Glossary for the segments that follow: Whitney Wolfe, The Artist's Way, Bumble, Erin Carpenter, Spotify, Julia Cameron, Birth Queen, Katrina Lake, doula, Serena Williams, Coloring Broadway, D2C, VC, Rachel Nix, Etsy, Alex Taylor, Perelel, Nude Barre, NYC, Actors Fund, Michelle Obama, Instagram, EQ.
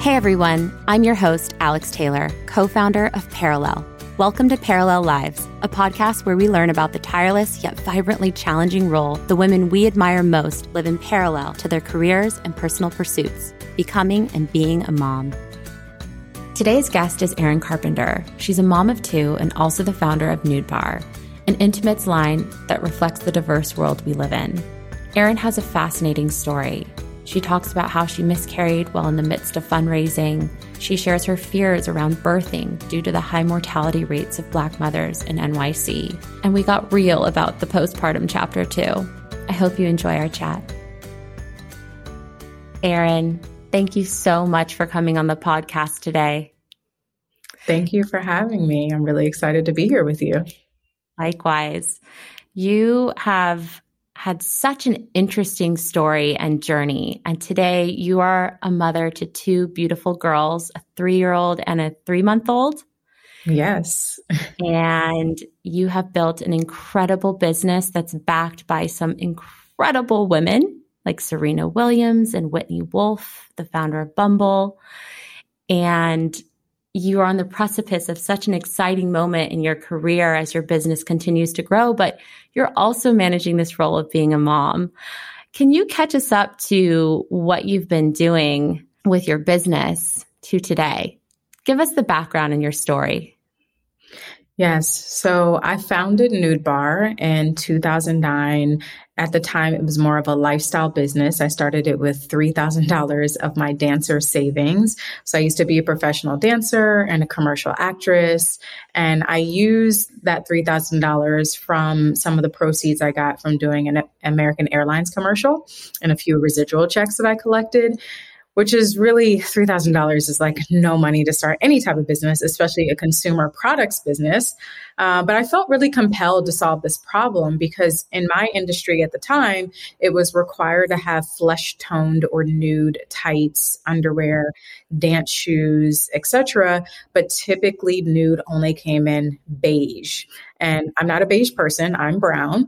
Hey everyone, I'm your host, Alex Taylor, co-founder of Perelel. Welcome to Perelel Lives, a podcast where we learn about the tireless yet vibrantly challenging role the women we admire most live in parallel to their careers and personal pursuits, becoming and being a mom. Today's guest is Erin Carpenter. She's a mom of two and also the founder of Nude Barre, an intimates line that reflects the diverse world we live in. Erin has a fascinating story. She talks about how she miscarried while in the midst of fundraising. She shares her fears around birthing due to the high mortality rates of Black mothers in NYC. And we got real about the postpartum chapter too. I hope you enjoy our chat. Erin, thank you so much for coming on the podcast today. Thank you for having me. I'm really excited to be here with you. Likewise. You have had such an interesting story and journey. And today you are a mother to two beautiful girls, a 3-year-old and a 3-month-old. Yes. And you have built an incredible business that's backed by some incredible women like Serena Williams and Whitney Wolfe, the founder of Bumble. And you are on the precipice of such an exciting moment in your career as your business continues to grow, but you're also managing this role of being a mom. Can you catch us up to what you've been doing with your business to today? Give us the background in your story. Yes. So I founded Nude Barre in 2009. At the time, it was more of a lifestyle business. I started it with $3,000 of my dancer savings. So I used to be a professional dancer and a commercial actress. And I used that $3,000 from some of the proceeds I got from doing an American Airlines commercial and a few residual checks that I collected, which is really $3,000 is like no money to start any type of business, especially a consumer products business. But I felt really compelled to solve this problem because in my industry at the time, it was required to have flesh toned or nude tights, underwear, dance shoes, etc. But typically nude only came in beige. And I'm not a beige person, I'm brown.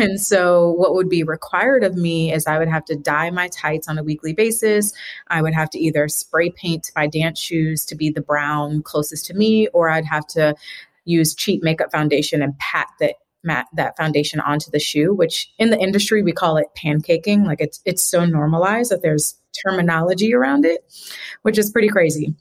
And so what would be required of me is I would have to dye my tights on a weekly basis. I would have to either spray paint my dance shoes to be the brown closest to me, or I'd have to use cheap makeup foundation and pat that foundation onto the shoe, which in the industry, we call it pancaking. Like it's so normalized that there's terminology around it, which is pretty crazy.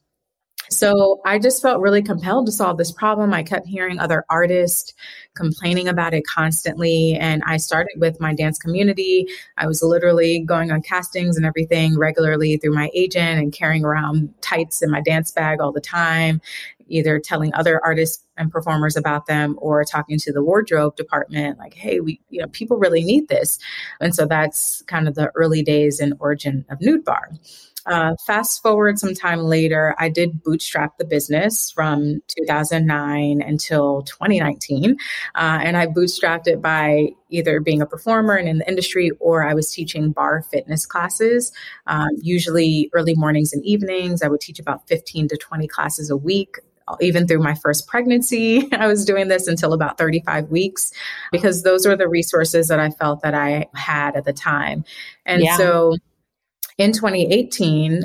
So I just felt really compelled to solve this problem. I kept hearing other artists complaining about it constantly. And I started with my dance community. I was literally going on castings and everything regularly through my agent and carrying around tights in my dance bag all the time, either telling other artists and performers about them or talking to the wardrobe department like, hey, people really need this. And so that's kind of the early days and origin of Nude Barre. Fast forward some time later, I did bootstrap the business from 2009 until 2019. And I bootstrapped it by either being a performer and in the industry, or I was teaching barre fitness classes, usually early mornings and evenings. I would teach about 15 to 20 classes a week. Even through my first pregnancy, I was doing this until about 35 weeks, because those were the resources that I felt that I had at the time. And so in 2018,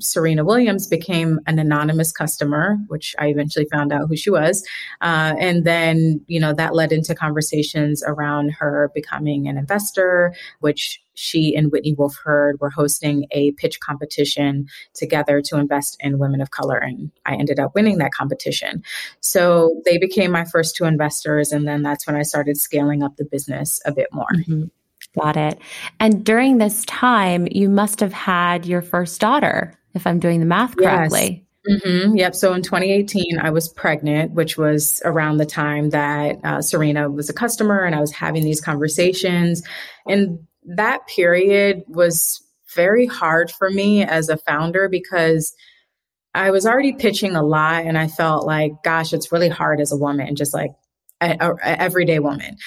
Serena Williams became an anonymous customer, which I eventually found out who she was. And then, that led into conversations around her becoming an investor, which she and Whitney Wolfe Heard were hosting a pitch competition together to invest in women of color. And I ended up winning that competition. So they became my first two investors. And then that's when I started scaling up the business a bit more. Mm-hmm. Got it. And during this time, you must have had your first daughter, if I'm doing the math correctly. Yes. Mm-hmm. Yep. So in 2018, I was pregnant, which was around the time that Serena was a customer and I was having these conversations. And that period was very hard for me as a founder because I was already pitching a lot and I felt like, gosh, it's really hard as a woman, just like an everyday woman,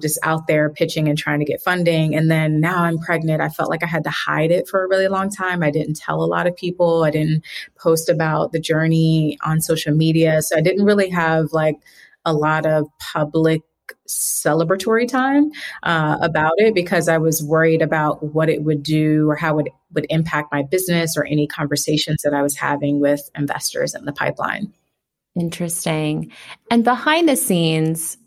just out there pitching and trying to get funding. And then now I'm pregnant. I felt like I had to hide it for a really long time. I didn't tell a lot of people. I didn't post about the journey on social media. So I didn't really have like a lot of public celebratory time about it, because I was worried about what it would do or how it would impact my business or any conversations that I was having with investors in the pipeline. Interesting. And behind the scenes,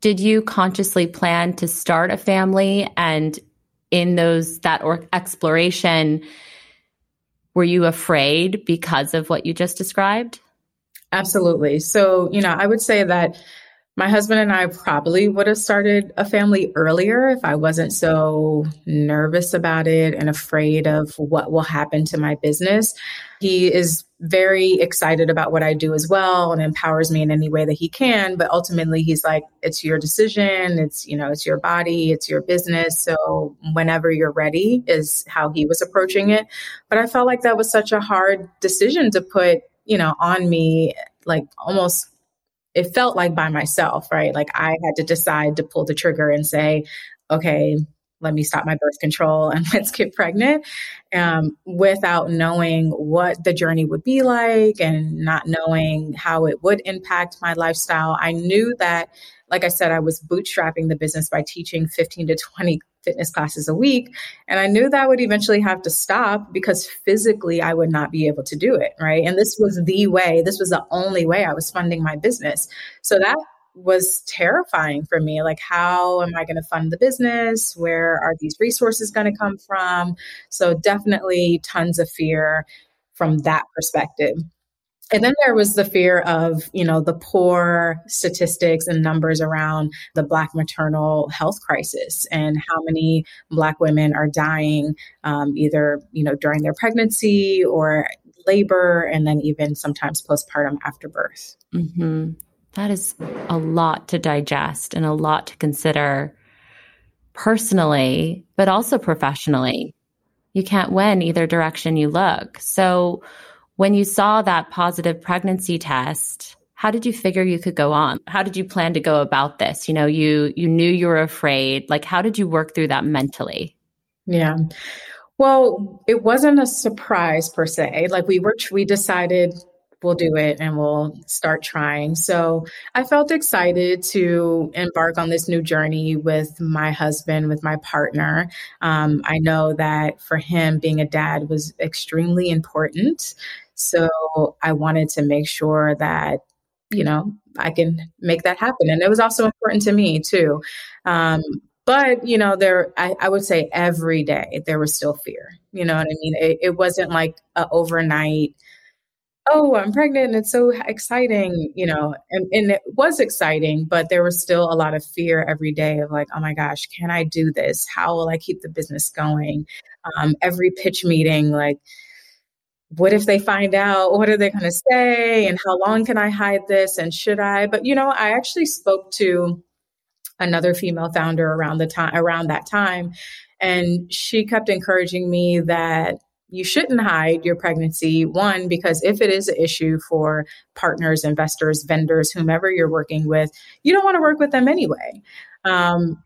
did you consciously plan to start a family? And in that exploration, were you afraid because of what you just described? Absolutely. So, I would say that my husband and I probably would have started a family earlier if I wasn't so nervous about it and afraid of what will happen to my business. He is very excited about what I do as well and empowers me in any way that he can. But ultimately, he's like, it's your decision. It's, it's your body, it's your business. So whenever you're ready is how he was approaching it. But I felt like that was such a hard decision to put, on me, like almost it felt like by myself, right? Like I had to decide to pull the trigger and say, okay, let me stop my birth control and let's get pregnant, without knowing what the journey would be like and not knowing how it would impact my lifestyle. I knew that, like I said, I was bootstrapping the business by teaching 15 to 20 fitness classes a week. And I knew that I would eventually have to stop because physically I would not be able to do it. Right. And this was the only way I was funding my business. So that was terrifying for me. Like, how am I going to fund the business? Where are these resources going to come from? So definitely tons of fear from that perspective. And then there was the fear of, the poor statistics and numbers around the Black maternal health crisis and how many Black women are dying either, during their pregnancy or labor, and then even sometimes postpartum after birth. Mm-hmm. That is a lot to digest and a lot to consider personally, but also professionally. You can't win either direction you look. So when you saw that positive pregnancy test, how did you figure you could go on? How did you plan to go about this? You knew you were afraid. Like, how did you work through that mentally? Yeah. Well, it wasn't a surprise per se. Like we decided we'll do it and we'll start trying. So I felt excited to embark on this new journey with my husband, with my partner. I know that for him, being a dad was extremely important. So I wanted to make sure that, I can make that happen. And it was also important to me too. But, I would say every day there was still fear. You know what I mean? It wasn't like an overnight, oh, I'm pregnant and it's so exciting, and it was exciting, but there was still a lot of fear every day of like, oh my gosh, can I do this? How will I keep the business going? Every pitch meeting, like, what if they find out? What are they going to say? And how long can I hide this? And should I? But, I actually spoke to another female founder around that time. And she kept encouraging me that you shouldn't hide your pregnancy, one, because if it is an issue for partners, investors, vendors, whomever you're working with, you don't want to work with them anyway. And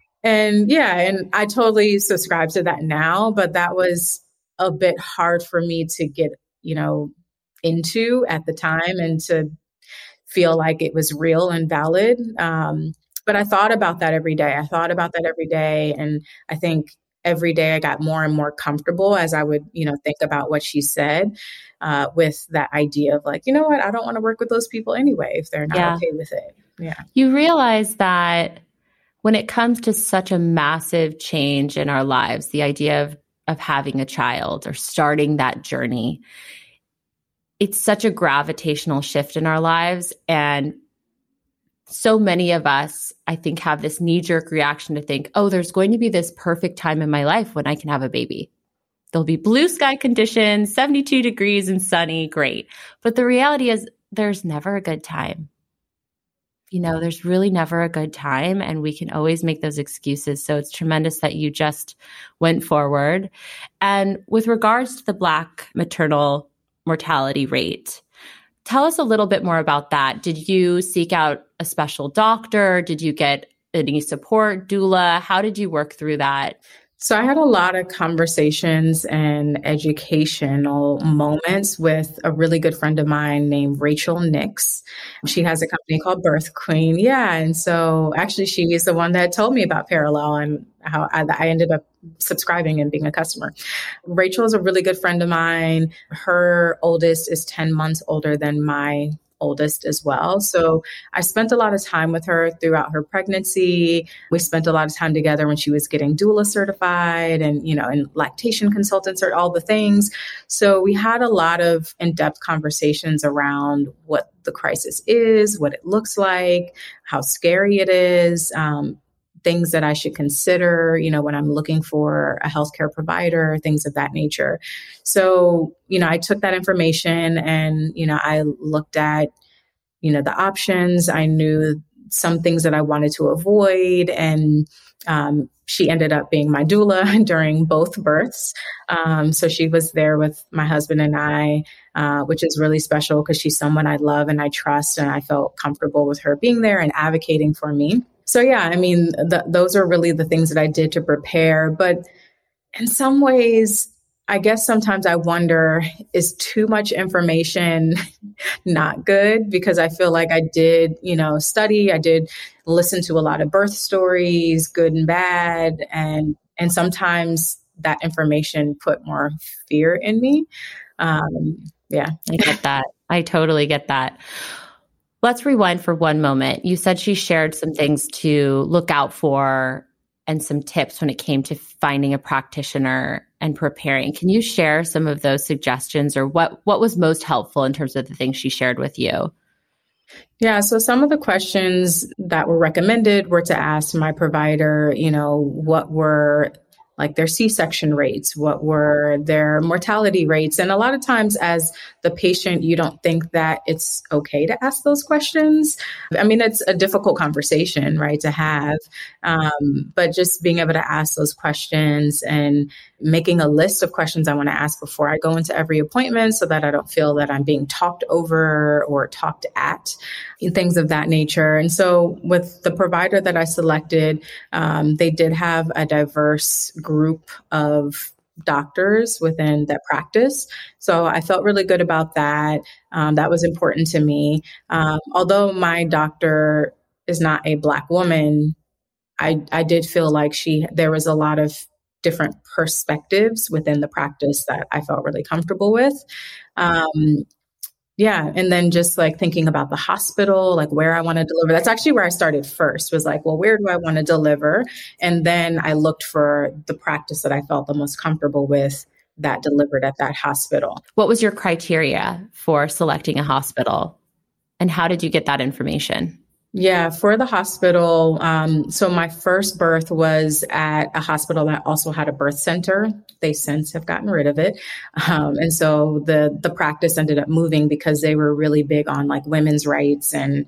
I totally subscribe to that now, but that was a bit hard for me to get, into at the time and to feel like it was real and valid. But I thought about that every day. And I think every day I got more and more comfortable as I would, think about what she said with that idea of like, you know what, I don't want to work with those people anyway if they're not okay with it. Yeah. You realize that when it comes to such a massive change in our lives, the idea of having a child or starting that journey, it's such a gravitational shift in our lives. And so many of us, I think, have this knee-jerk reaction to think, oh, there's going to be this perfect time in my life when I can have a baby. There'll be blue sky conditions, 72 degrees and sunny, great. But the reality is there's never a good time. There's really never a good time, and we can always make those excuses. So it's tremendous that you just went forward. And with regards to the Black maternal mortality rate, tell us a little bit more about that. Did you seek out a special doctor? Did you get any support, doula? How did you work through that? So I had a lot of conversations and educational moments with a really good friend of mine named Rachel Nix. She has a company called Birth Queen. Yeah. And so actually she is the one that told me about Perelel and how I ended up subscribing and being a customer. Rachel is a really good friend of mine. Her oldest is 10 months older than my oldest as well. So I spent a lot of time with her throughout her pregnancy. We spent a lot of time together when she was getting doula certified and, and lactation consultants or all the things. So we had a lot of in-depth conversations around what the crisis is, what it looks like, how scary it is, things that I should consider, when I'm looking for a healthcare provider, things of that nature. So, I took that information and, I looked at, the options. I knew some things that I wanted to avoid. And she ended up being my doula during both births. So she was there with my husband and I, which is really special because she's someone I love and I trust. And I felt comfortable with her being there and advocating for me. So yeah, those are really the things that I did to prepare. But in some ways, I guess sometimes I wonder, is too much information not good? Because I feel like I did, study, I did listen to a lot of birth stories, good and bad. And sometimes that information put more fear in me. Yeah. I get that. I totally get that. Let's rewind for one moment. You said she shared some things to look out for and some tips when it came to finding a practitioner and preparing. Can you share some of those suggestions or what was most helpful in terms of the things she shared with you? Yeah. So some of the questions that were recommended were to ask my provider, what were like their C-section rates, what were their mortality rates. And a lot of times as the patient, you don't think that it's okay to ask those questions. I mean, it's a difficult conversation, right, to have. But just being able to ask those questions and making a list of questions I want to ask before I go into every appointment so that I don't feel that I'm being talked over or talked at and things of that nature. And so with the provider that I selected, they did have a diverse group of doctors within that practice. So I felt really good about that. That was important to me. Although my doctor is not a Black woman, I did feel like there was a lot of different perspectives within the practice that I felt really comfortable with. Yeah. And then just like thinking about the hospital, like where I want to deliver. That's actually where I started first was like, well, where do I want to deliver? And then I looked for the practice that I felt the most comfortable with that delivered at that hospital. What was your criteria for selecting a hospital and how did you get that information? Yeah, for the hospital. So my first birth was at a hospital that also had a birth center. They since have gotten rid of it. And so the practice ended up moving because they were really big on like women's rights and,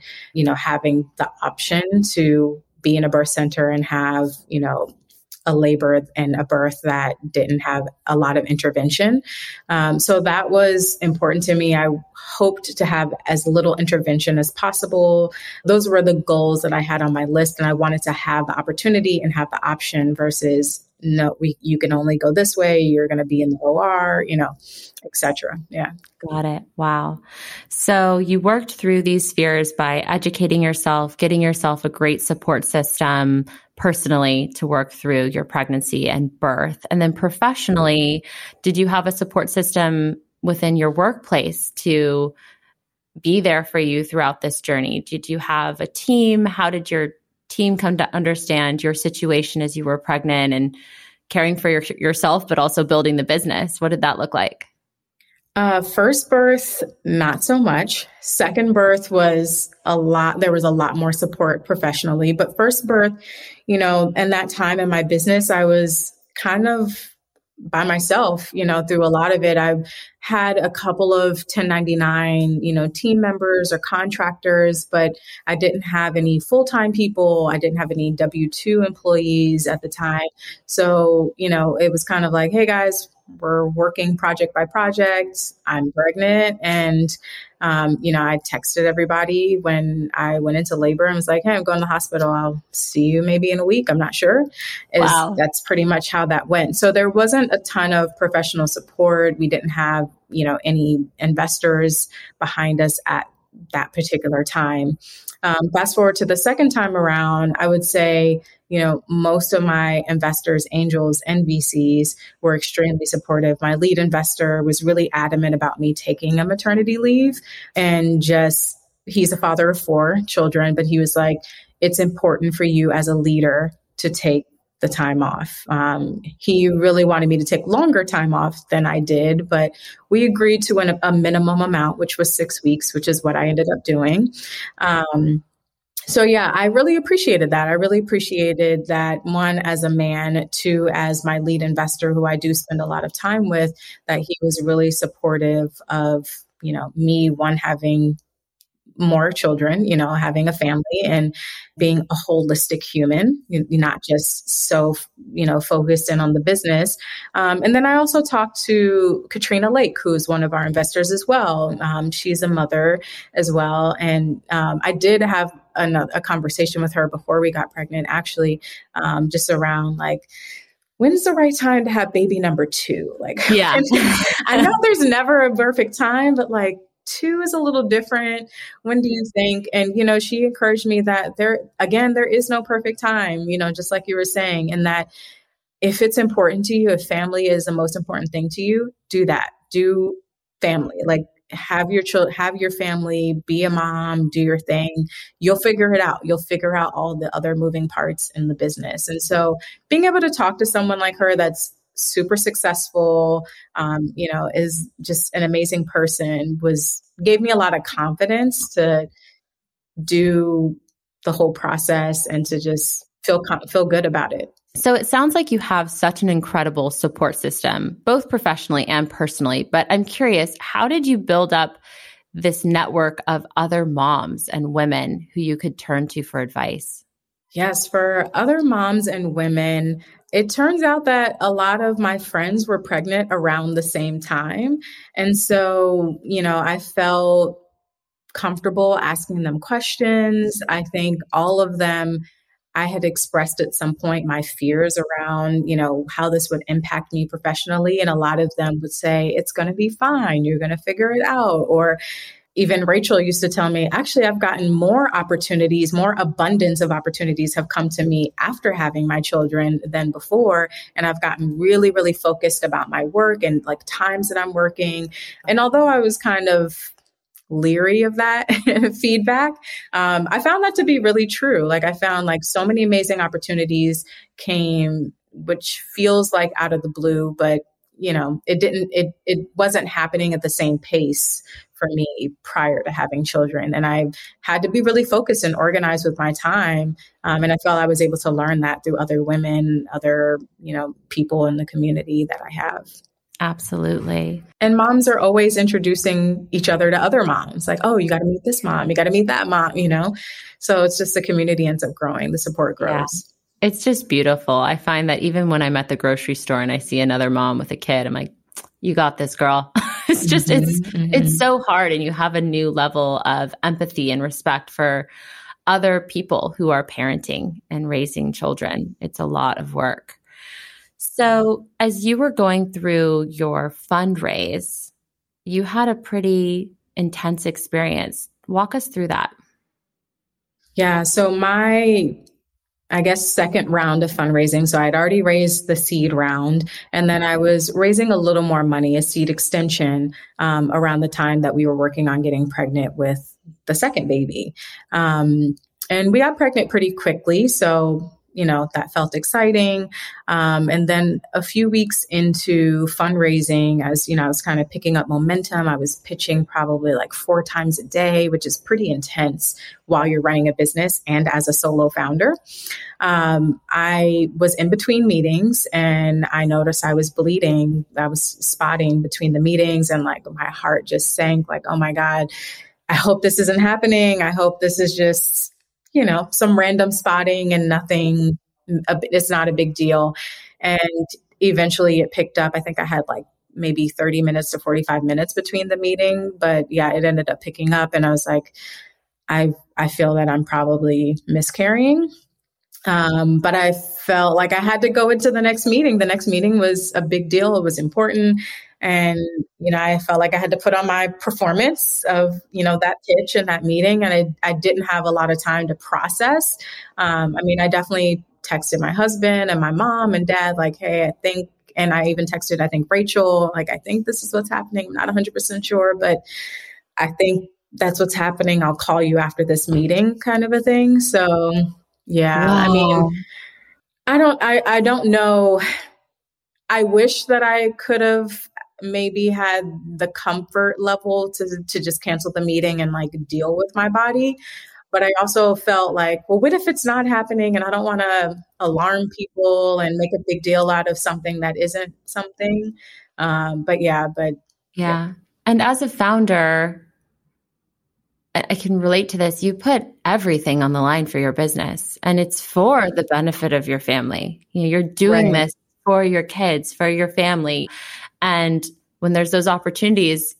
having the option to be in a birth center and have, a labor and a birth that didn't have a lot of intervention. So that was important to me. I hoped to have as little intervention as possible. Those were the goals that I had on my list. And I wanted to have the opportunity and have the option versus no, you can only go this way. You're going to be in the OR, et cetera. Yeah. Got it. Wow. So you worked through these fears by educating yourself, getting yourself a great support system personally to work through your pregnancy and birth. And then professionally, did you have a support system within your workplace to be there for you throughout this journey? Did you have a team? How did your team come to understand your situation as you were pregnant and caring for yourself, but also building the business? What did that look like? First birth, not so much. Second birth was a lot. There was a lot more support professionally, but first birth, and that time in my business, I was kind of by myself, through a lot of it. I've had a couple of 1099, team members or contractors, but I didn't have any full-time people. I didn't have any W-2 employees at the time. So, it was kind of like, hey guys, We're working project by project. I'm pregnant. And, I texted everybody when I went into labor and was like, hey, I'm going to the hospital. I'll see you maybe in a week. I'm not sure. Wow. That's pretty much how that went. So there wasn't a ton of professional support. We didn't have, any investors behind us at that particular time. Fast forward to the second time around, I would say, most of my investors, angels and VCs, were extremely supportive. My lead investor was really adamant about me taking a maternity leave, and he's a father of 4 children, but he was like, it's important for you as a leader to take the time off. He really wanted me to take longer time off than I did, but we agreed to a minimum amount, which was 6 weeks, which is what I ended up doing. I really appreciated that. I really appreciated that, one, as a man, two, as my lead investor, who I do spend a lot of time with, that he was really supportive of, me, one, having more children, having a family and being a holistic human, not just so, focused in on the business. And then I also talked to Katrina Lake, who's one of our investors as well. She's a mother as well. And I did have a conversation with her before we got pregnant, actually, just around when's the right time to have baby number 2? Yeah. I know there's never a perfect time, but 2 is a little different. When do you think? And, she encouraged me that there is no perfect time, just like you were saying, and that if it's important to you, if family is the most important thing to you, do that. Do family, have your children, have your family, be a mom, do your thing. You'll figure it out. You'll figure out all the other moving parts in the business. And so being able to talk to someone like her, that's super successful, is just an amazing person, gave me a lot of confidence to do the whole process and to just feel good about it. So it sounds like you have such an incredible support system, both professionally and personally, but I'm curious, how did you build up this network of other moms and women who you could turn to for advice? Yes, for other moms and women, it turns out that a lot of my friends were pregnant around the same time. And so, I felt comfortable asking them questions. I think all of them, I had expressed at some point my fears around, how this would impact me professionally. And a lot of them would say, it's going to be fine. You're going to figure it out. Or even Rachel used to tell me, actually, I've gotten more opportunities, more abundance of opportunities have come to me after having my children than before. And I've gotten really, really focused about my work and times that I'm working. And although I was kind of leery of that feedback, I found that to be really true. I found so many amazing opportunities came, which feels like out of the blue, but it wasn't happening at the same pace for me prior to having children. And I had to be really focused and organized with my time. And I felt I was able to learn that through other women, other, people in the community that I have. Absolutely. And moms are always introducing each other to other moms. Oh, you got to meet this mom. You got to meet that mom, So it's just the community ends up growing. The support grows. Yeah. It's just beautiful. I find that even when I'm at the grocery store and I see another mom with a kid, I'm like, you got this, girl. It's just, it's so hard. And you have a new level of empathy and respect for other people who are parenting and raising children. It's a lot of work. So as you were going through your fundraise, you had a pretty intense experience. Walk us through that. Yeah. So second round of fundraising. So I'd already raised the seed round, and then I was raising a little more money, a seed extension, around the time that we were working on getting pregnant with the second baby. And we got pregnant pretty quickly. So, that felt exciting. And then a few weeks into fundraising, as I was kind of picking up momentum. I was pitching probably 4 times a day, which is pretty intense while you're running a business and as a solo founder. I was in between meetings and I noticed I was bleeding. I was spotting between the meetings and my heart just sank, oh my God, I hope this isn't happening. I hope this is just some random spotting and nothing, it's not a big deal. And eventually it picked up. I think I had like maybe 30 minutes to 45 minutes between the meeting, but yeah, it ended up picking up. And I was like, I feel that I'm probably miscarrying. But I felt like I had to go into the next meeting. The next meeting was a big deal. It was important. And, you know, I felt like I had to put on my performance of, you know, that pitch and that meeting. And I didn't have a lot of time to process. I mean, I definitely texted my husband and my mom and dad, like, hey, I think, and I even texted, I think Rachel, like, I think this is what's happening. I'm not 100% sure, but I think that's what's happening. I'll call you after this meeting kind of a thing. So yeah, wow. I mean, I don't know. I wish that I could have maybe had the comfort level to just cancel the meeting and like deal with my body. But I also felt like, well, what if it's not happening? And I don't want to alarm people and make a big deal out of something that isn't something. But yeah. And as a founder, I can relate to this. You put everything on the line for your business, and it's for the benefit of your family. You know, you're doing this for your kids, for your family. And when there's those opportunities,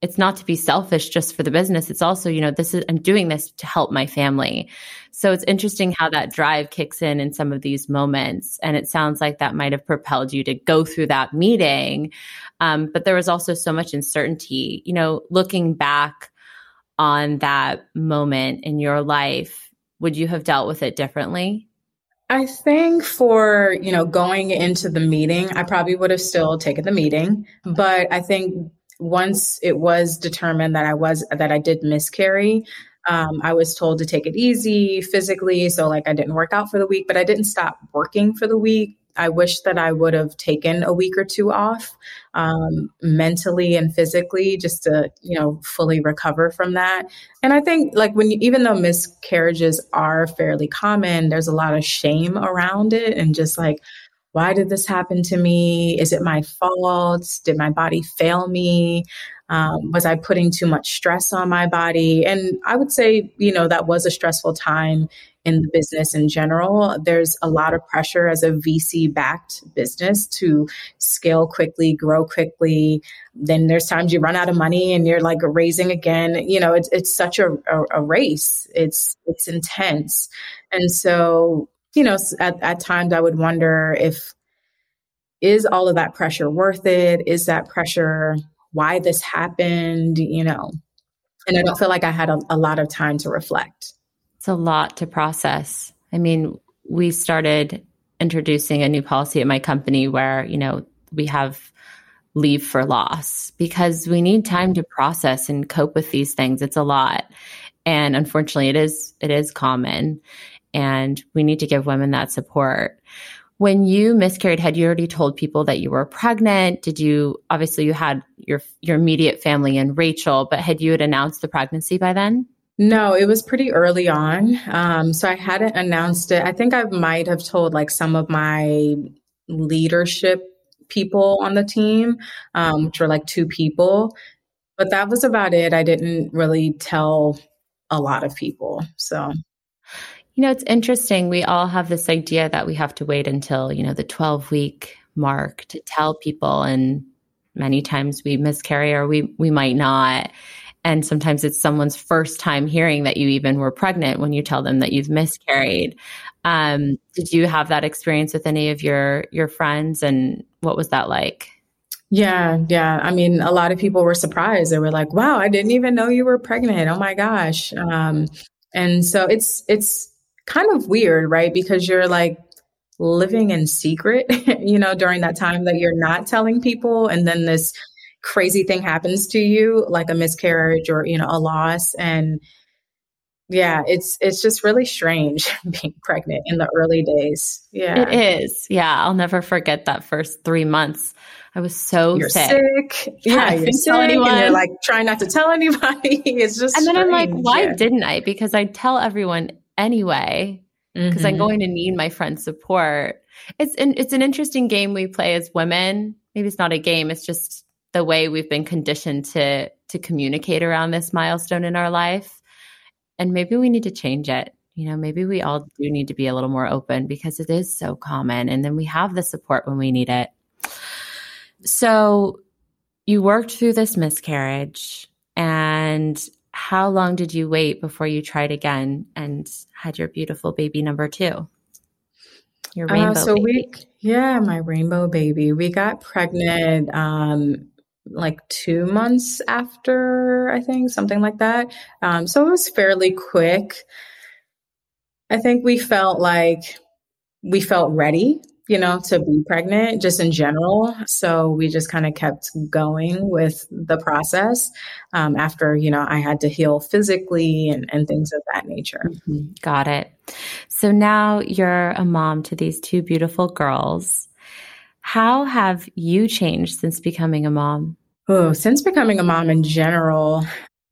it's not to be selfish just for the business. It's also, you know, I'm doing this to help my family. So it's interesting how that drive kicks in some of these moments. And it sounds like that might have propelled you to go through that meeting. But there was also so much uncertainty, you know, looking back on that moment in your life, would you have dealt with it differently? I think for, you know, going into the meeting, I probably would have still taken the meeting. But I think once it was determined that I did miscarry, I was told to take it easy physically. So like I didn't work out for the week, but I didn't stop working for the week. I wish that I would have taken a week or two off mentally and physically just to, you know, fully recover from that. And I think like even though miscarriages are fairly common, there's a lot of shame around it and just like, why did this happen to me? Is it my fault? Did my body fail me? Was I putting too much stress on my body? And I would say, you know, that was a stressful time in the business in general. There's a lot of pressure as a VC-backed business to scale quickly, grow quickly. Then there's times you run out of money and you're like raising again. You know, it's such a race. It's intense. And so, you know, at times I would wonder is all of that pressure worth it? Is that pressure why this happened, you know? And I don't feel like I had a lot of time to reflect. It's a lot to process. I mean, we started introducing a new policy at my company where, you know, we have leave for loss because we need time to process and cope with these things. It's a lot. And unfortunately, it is common. And we need to give women that support. When you miscarried, had you already told people that you were pregnant? Did you, obviously you had your immediate family and Rachel, but had you had announced the pregnancy by then? No, it was pretty early on. So I hadn't announced it. I think I might have told like some of my leadership people on the team, which were like two people, but that was about it. I didn't really tell a lot of people. So, you know, it's interesting. We all have this idea that we have to wait until, you know, the 12-week mark to tell people. And many times we miscarry or we might not. And sometimes it's someone's first time hearing that you even were pregnant when you tell them that you've miscarried. Did you have that experience with any of your friends? And what was that like? Yeah. I mean, a lot of people were surprised. They were like, wow, I didn't even know you were pregnant. Oh my gosh. And so it's kind of weird, right? Because you're like living in secret, you know, during that time that you're not telling people. And then this crazy thing happens to you, like a miscarriage or, you know, a loss. And yeah, it's just really strange being pregnant in the early days. Yeah, it is. Yeah. I'll never forget that first 3 months. I was so sick. Yeah. You're sick and you're like trying not to tell anybody. It's just, and then strange. I'm like, why didn't I? Because I tell everyone anyway, because I'm going to need my friend's support. It's an interesting game we play as women. Maybe it's not a game. It's just the way we've been conditioned to communicate around this milestone in our life. And maybe we need to change it. You know, maybe we all do need to be a little more open because it is so common. And then we have the support when we need it. So you worked through this miscarriage, and how long did you wait before you tried again and had your beautiful baby number two? Your rainbow baby. My rainbow baby. We got pregnant like 2 months after, I think, something like that. So it was fairly quick. I think we felt like we felt ready, you know, to be pregnant just in general. So we just kind of kept going with the process after, you know, I had to heal physically and things of that nature. Mm-hmm. Got it. So now you're a mom to these two beautiful girls. How have you changed since becoming a mom? Oh, since becoming a mom in general,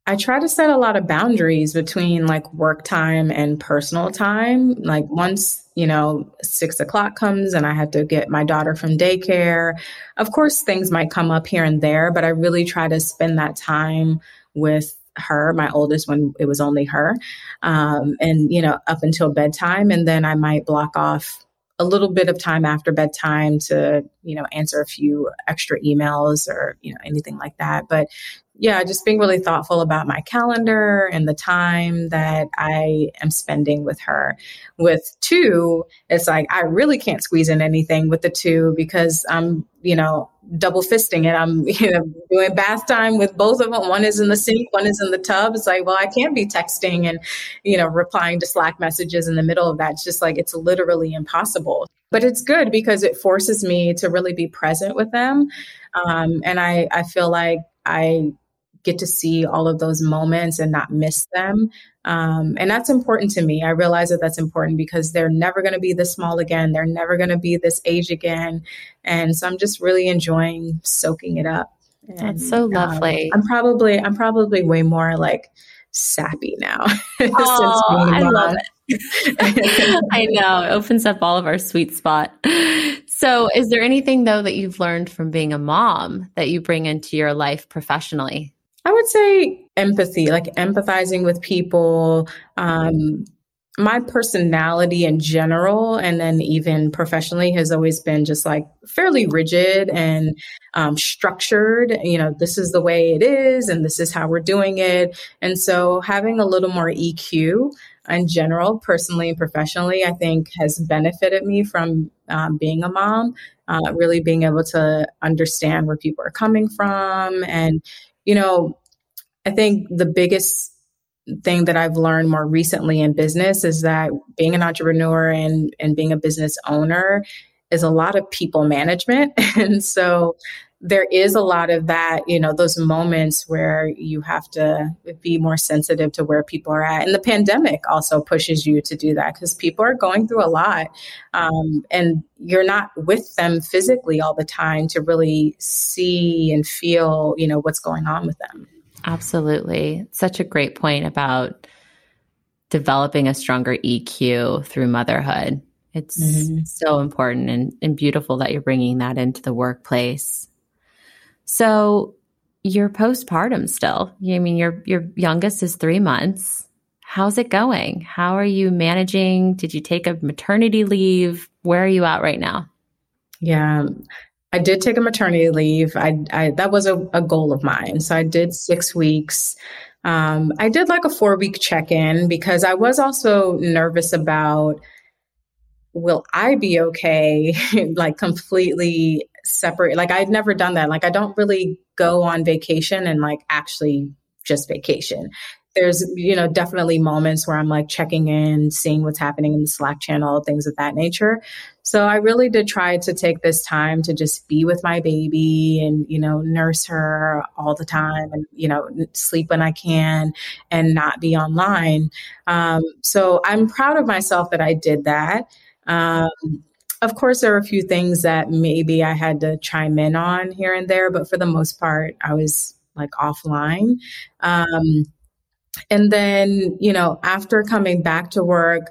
I try to set a lot of boundaries between like work time and personal time. Like once, you know, 6 o'clock comes and I have to get my daughter from daycare, of course, things might come up here and there, but I really try to spend that time with her, my oldest, when it was only her, and, you know, up until bedtime. And then I might block off a little bit of time after bedtime to, you know, answer a few extra emails or, you know, anything like that. But yeah, just being really thoughtful about my calendar and the time that I am spending with her. With two, it's like I really can't squeeze in anything with the two because I'm, you know, double fisting it. I'm, you know, doing bath time with both of them. One is in the sink, one is in the tub. It's like, well, I can't be texting and, you know, replying to Slack messages in the middle of that. It's just like, it's literally impossible. But it's good because it forces me to really be present with them. And I feel like I get to see all of those moments and not miss them. And that's important to me. I realize that that's important because they're never going to be this small again. They're never going to be this age again. And so I'm just really enjoying soaking it up. And, that's so lovely. I'm probably way more like sappy now. Oh, I love it. I know. It opens up all of our sweet spot. So is there anything though that you've learned from being a mom that you bring into your life professionally? I would say empathy, like empathizing with people, my personality in general, and then even professionally has always been just like fairly rigid and structured. You know, this is the way it is and this is how we're doing it. And so having a little more EQ in general, personally and professionally, I think has benefited me from being a mom, really being able to understand where people are coming from. And, you know, I think the biggest thing that I've learned more recently in business is that being an entrepreneur and being a business owner is a lot of people management. And so there is a lot of that, you know, those moments where you have to be more sensitive to where people are at. And the pandemic also pushes you to do that because people are going through a lot. And you're not with them physically all the time to really see and feel, you know, what's going on with them. Absolutely. Such a great point about developing a stronger EQ through motherhood. It's so important and beautiful that you're bringing that into the workplace. So you're postpartum still. I mean, your youngest is 3 months. How's it going? How are you managing? Did you take a maternity leave? Where are you at right now? Yeah. I did take a maternity leave. I that was a goal of mine. So I did 6 weeks. I did like a 4-week check-in because I was also nervous about, will I be okay? Like completely separate. Like I'd never done that. Like I don't really go on vacation and like actually just vacation. There's, you know, definitely moments where I'm like checking in, seeing what's happening in the Slack channel, things of that nature. So I really did try to take this time to just be with my baby and, you know, nurse her all the time and, you know, sleep when I can and not be online. So I'm proud of myself that I did that. Of course, there were a few things that maybe I had to chime in on here and there, but for the most part, I was like offline. And then, you know, after coming back to work,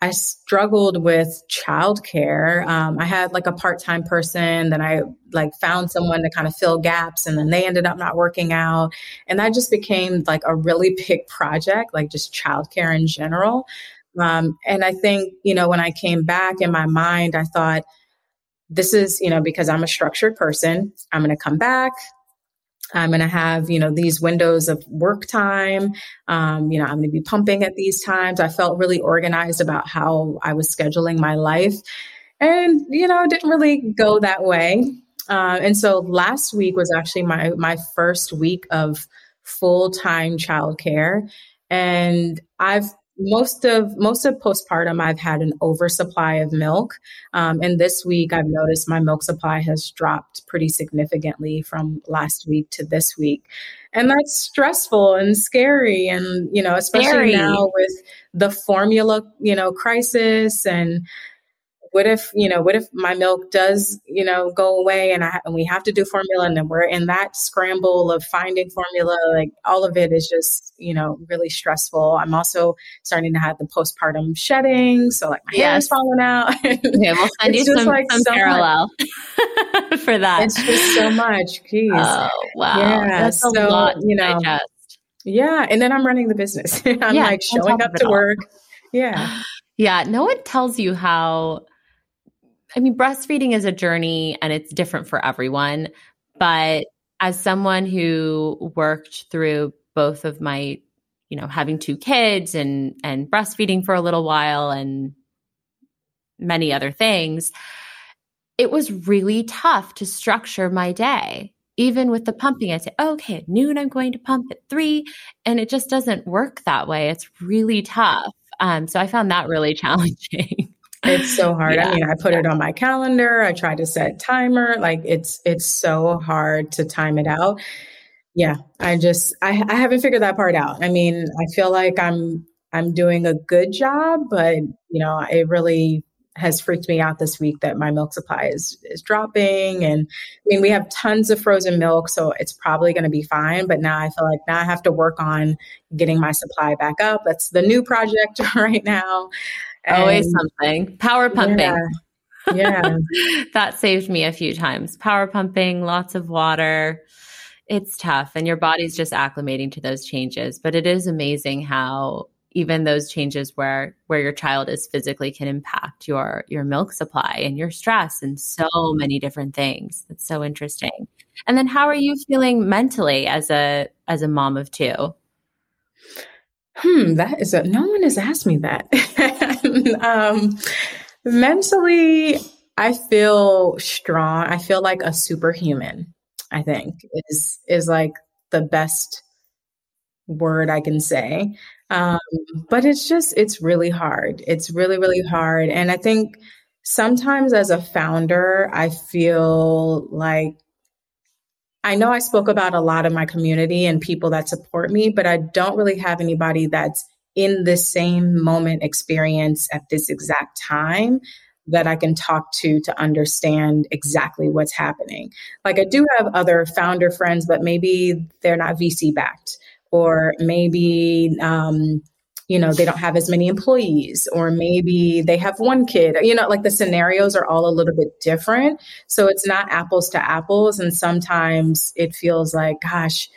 I struggled with childcare. I had like a part-time person, then I like found someone to kind of fill gaps, and then they ended up not working out. And that just became like a really big project, like just childcare in general. And I think, you know, when I came back in my mind, I thought, this is, you know, because I'm a structured person, I'm going to come back. I'm going to have, you know, these windows of work time. You know, I'm going to be pumping at these times. I felt really organized about how I was scheduling my life, and, you know, it didn't really go that way. And so last week was actually my first week of full-time childcare. And I've most of postpartum, I've had an oversupply of milk. And this week I've noticed my milk supply has dropped pretty significantly from last week to this week. And that's stressful and scary. And, you know, especially now with the formula, you know, crisis, and what if my milk does, you know, go away and we have to do formula, and then we're in that scramble of finding formula. Like, all of it is just, you know, really stressful. I'm also starting to have the postpartum shedding. So like my hair is falling out. Yeah, we'll send you some Perelel for that. It's just so much. Jeez. Oh, wow. Yeah. That's a lot, you know, to digest. Yeah. And then I'm running the business. I'm like showing up to work. Yeah. Yeah. No one tells you how... I mean, breastfeeding is a journey and it's different for everyone. But as someone who worked through both of my, you know, having two kids and breastfeeding for a little while and many other things, it was really tough to structure my day. Even with the pumping, I say, oh, okay, at noon, I'm going to pump at 3:00. And it just doesn't work that way. It's really tough. So I found that really challenging. It's so hard. Yeah. I mean, I put it on my calendar. I try to set timer. Like, it's so hard to time it out. Yeah. I haven't figured that part out. I mean, I feel like I'm doing a good job, but, you know, it really has freaked me out this week that my milk supply is dropping. And I mean, we have tons of frozen milk, so it's probably going to be fine. But now I feel like I have to work on getting my supply back up. That's the new project right now. Always something. Power pumping. Yeah. That saved me a few times. Power pumping, lots of water. It's tough. And your body's just acclimating to those changes. But it is amazing how even those changes where your child is physically can impact your milk supply and your stress and so many different things. It's so interesting. And then how are you feeling mentally as a mom of two? That is no one has asked me that. Mentally, I feel strong. I feel like a superhuman, I think is like the best word I can say. But it's really hard. It's really, really hard. And I think sometimes as a founder, I feel like, I know I spoke about a lot of my community and people that support me, but I don't really have anybody that's in the same moment experience at this exact time that I can talk to understand exactly what's happening. Like, I do have other founder friends, but maybe they're not VC backed, or maybe, you know, they don't have as many employees, or maybe they have one kid, you know, like the scenarios are all a little bit different. So it's not apples to apples. And sometimes it feels like, gosh,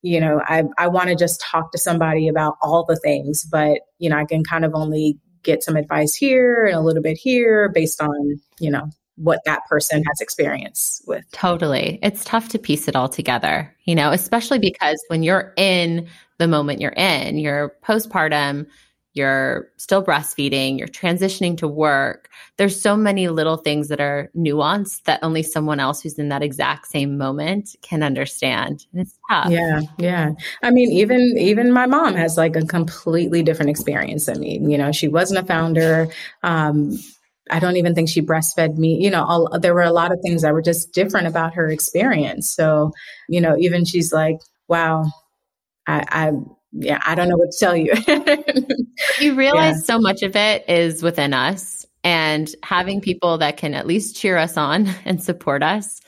you know, I want to just talk to somebody about all the things, but, you know, I can kind of only get some advice here and a little bit here based on, you know, what that person has experience with. Totally. It's tough to piece it all together, you know, especially because when you're in the moment you're in, you're postpartum, you're still breastfeeding, you're transitioning to work. There's so many little things that are nuanced that only someone else who's in that exact same moment can understand. And it's tough. Yeah. Yeah. I mean, even my mom has like a completely different experience than me. You know, she wasn't a founder. I don't even think she breastfed me. You know, there were a lot of things that were just different about her experience. So, you know, even she's like, wow, I don't know what to tell you. You realize so much of it is within us, and having people that can at least cheer us on and support us,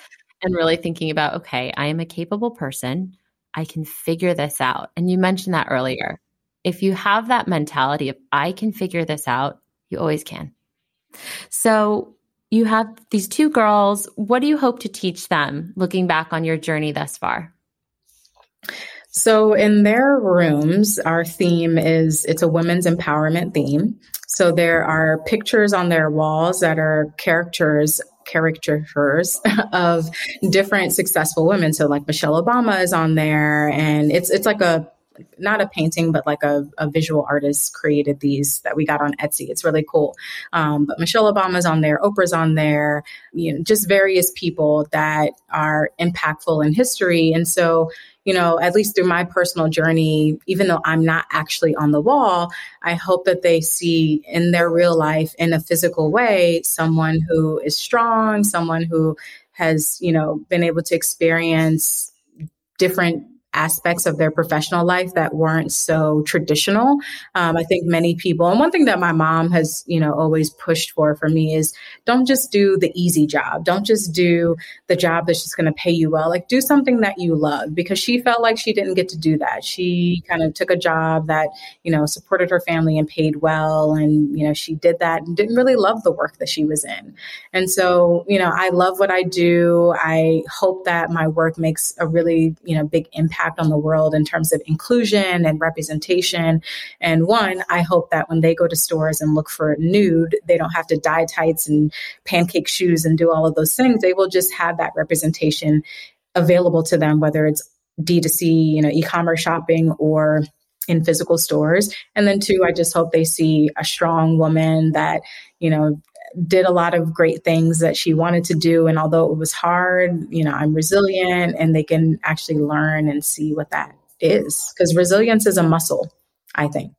and really thinking about, okay, I am a capable person. I can figure this out. And you mentioned that earlier. If you have that mentality of, I can figure this out, you always can. So you have these two girls. What do you hope to teach them looking back on your journey thus far? So in their rooms, our theme is, it's a women's empowerment theme. So there are pictures on their walls that are characters caricatures of different successful women. So like Michelle Obama is on there, and it's like a, not a painting, but like a visual artist created these that we got on Etsy. It's really cool. But Michelle Obama's on there, Oprah's on there, you know, just various people that are impactful in history. And so, you know, at least through my personal journey, even though I'm not actually on the wall, I hope that they see in their real life, in a physical way, someone who is strong, someone who has, you know, been able to experience different aspects of their professional life that weren't so traditional. I think many people, and one thing that my mom has, you know, always pushed for me is don't just do the easy job. Don't just do the job that's just going to pay you well, like do something that you love, because she felt like she didn't get to do that. She kind of took a job that, you know, supported her family and paid well. And, you know, she did that and didn't really love the work that she was in. And so, you know, I love what I do. I hope that my work makes a really, you know, big impact on the world in terms of inclusion and representation. And one, I hope that when they go to stores and look for nude, they don't have to dye tights and pancake shoes and do all of those things. They will just have that representation available to them, whether it's D2C, you know, e-commerce shopping or in physical stores. And then two, I just hope they see a strong woman that, you know, did a lot of great things that she wanted to do. And although it was hard, you know, I'm resilient, and they can actually learn and see what that is. Because resilience is a muscle, I think.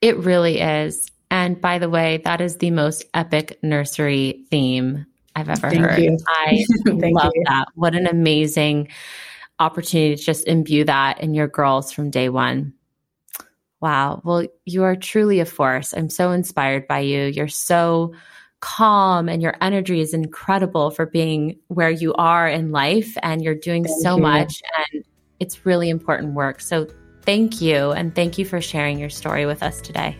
It really is. And by the way, that is the most epic nursery theme I've ever heard. Thank you. I love that. What an amazing opportunity to just imbue that in your girls from day one. Wow. Well, you are truly a force. I'm so inspired by you. You're so calm, and your energy is incredible for being where you are in life, and you're doing so much, and it's really important work. So thank you. And thank you for sharing your story with us today.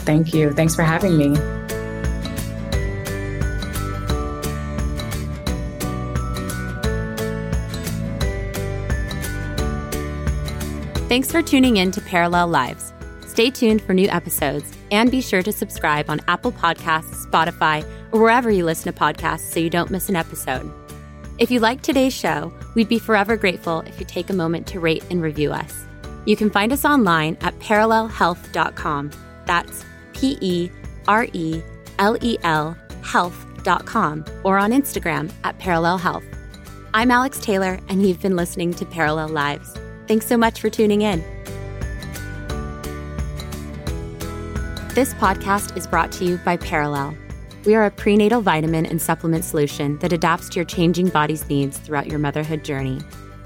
Thank you. Thanks for having me. Thanks for tuning in to Perelel Lives. Stay tuned for new episodes, and be sure to subscribe on Apple Podcasts, Spotify, or wherever you listen to podcasts so you don't miss an episode. If you like today's show, we'd be forever grateful if you take a moment to rate and review us. You can find us online at perelelhealth.com. That's P-E-R-E-L-E-L health.com, or on Instagram at Perelel Health. I'm Alex Taylor, and you've been listening to Perelel Lives. Thanks so much for tuning in. This podcast is brought to you by Perelel. We are a prenatal vitamin and supplement solution that adapts to your changing body's needs throughout your motherhood journey.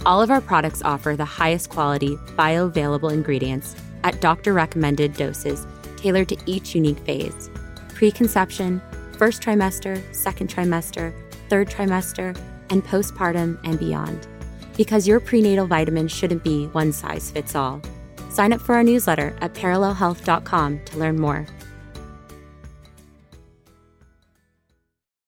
All of our products offer the highest quality, bioavailable ingredients at doctor-recommended doses tailored to each unique phase. Preconception, first trimester, second trimester, third trimester, and postpartum and beyond. Because your prenatal vitamin shouldn't be one size fits all. Sign up for our newsletter at parallelhealth.com to learn more.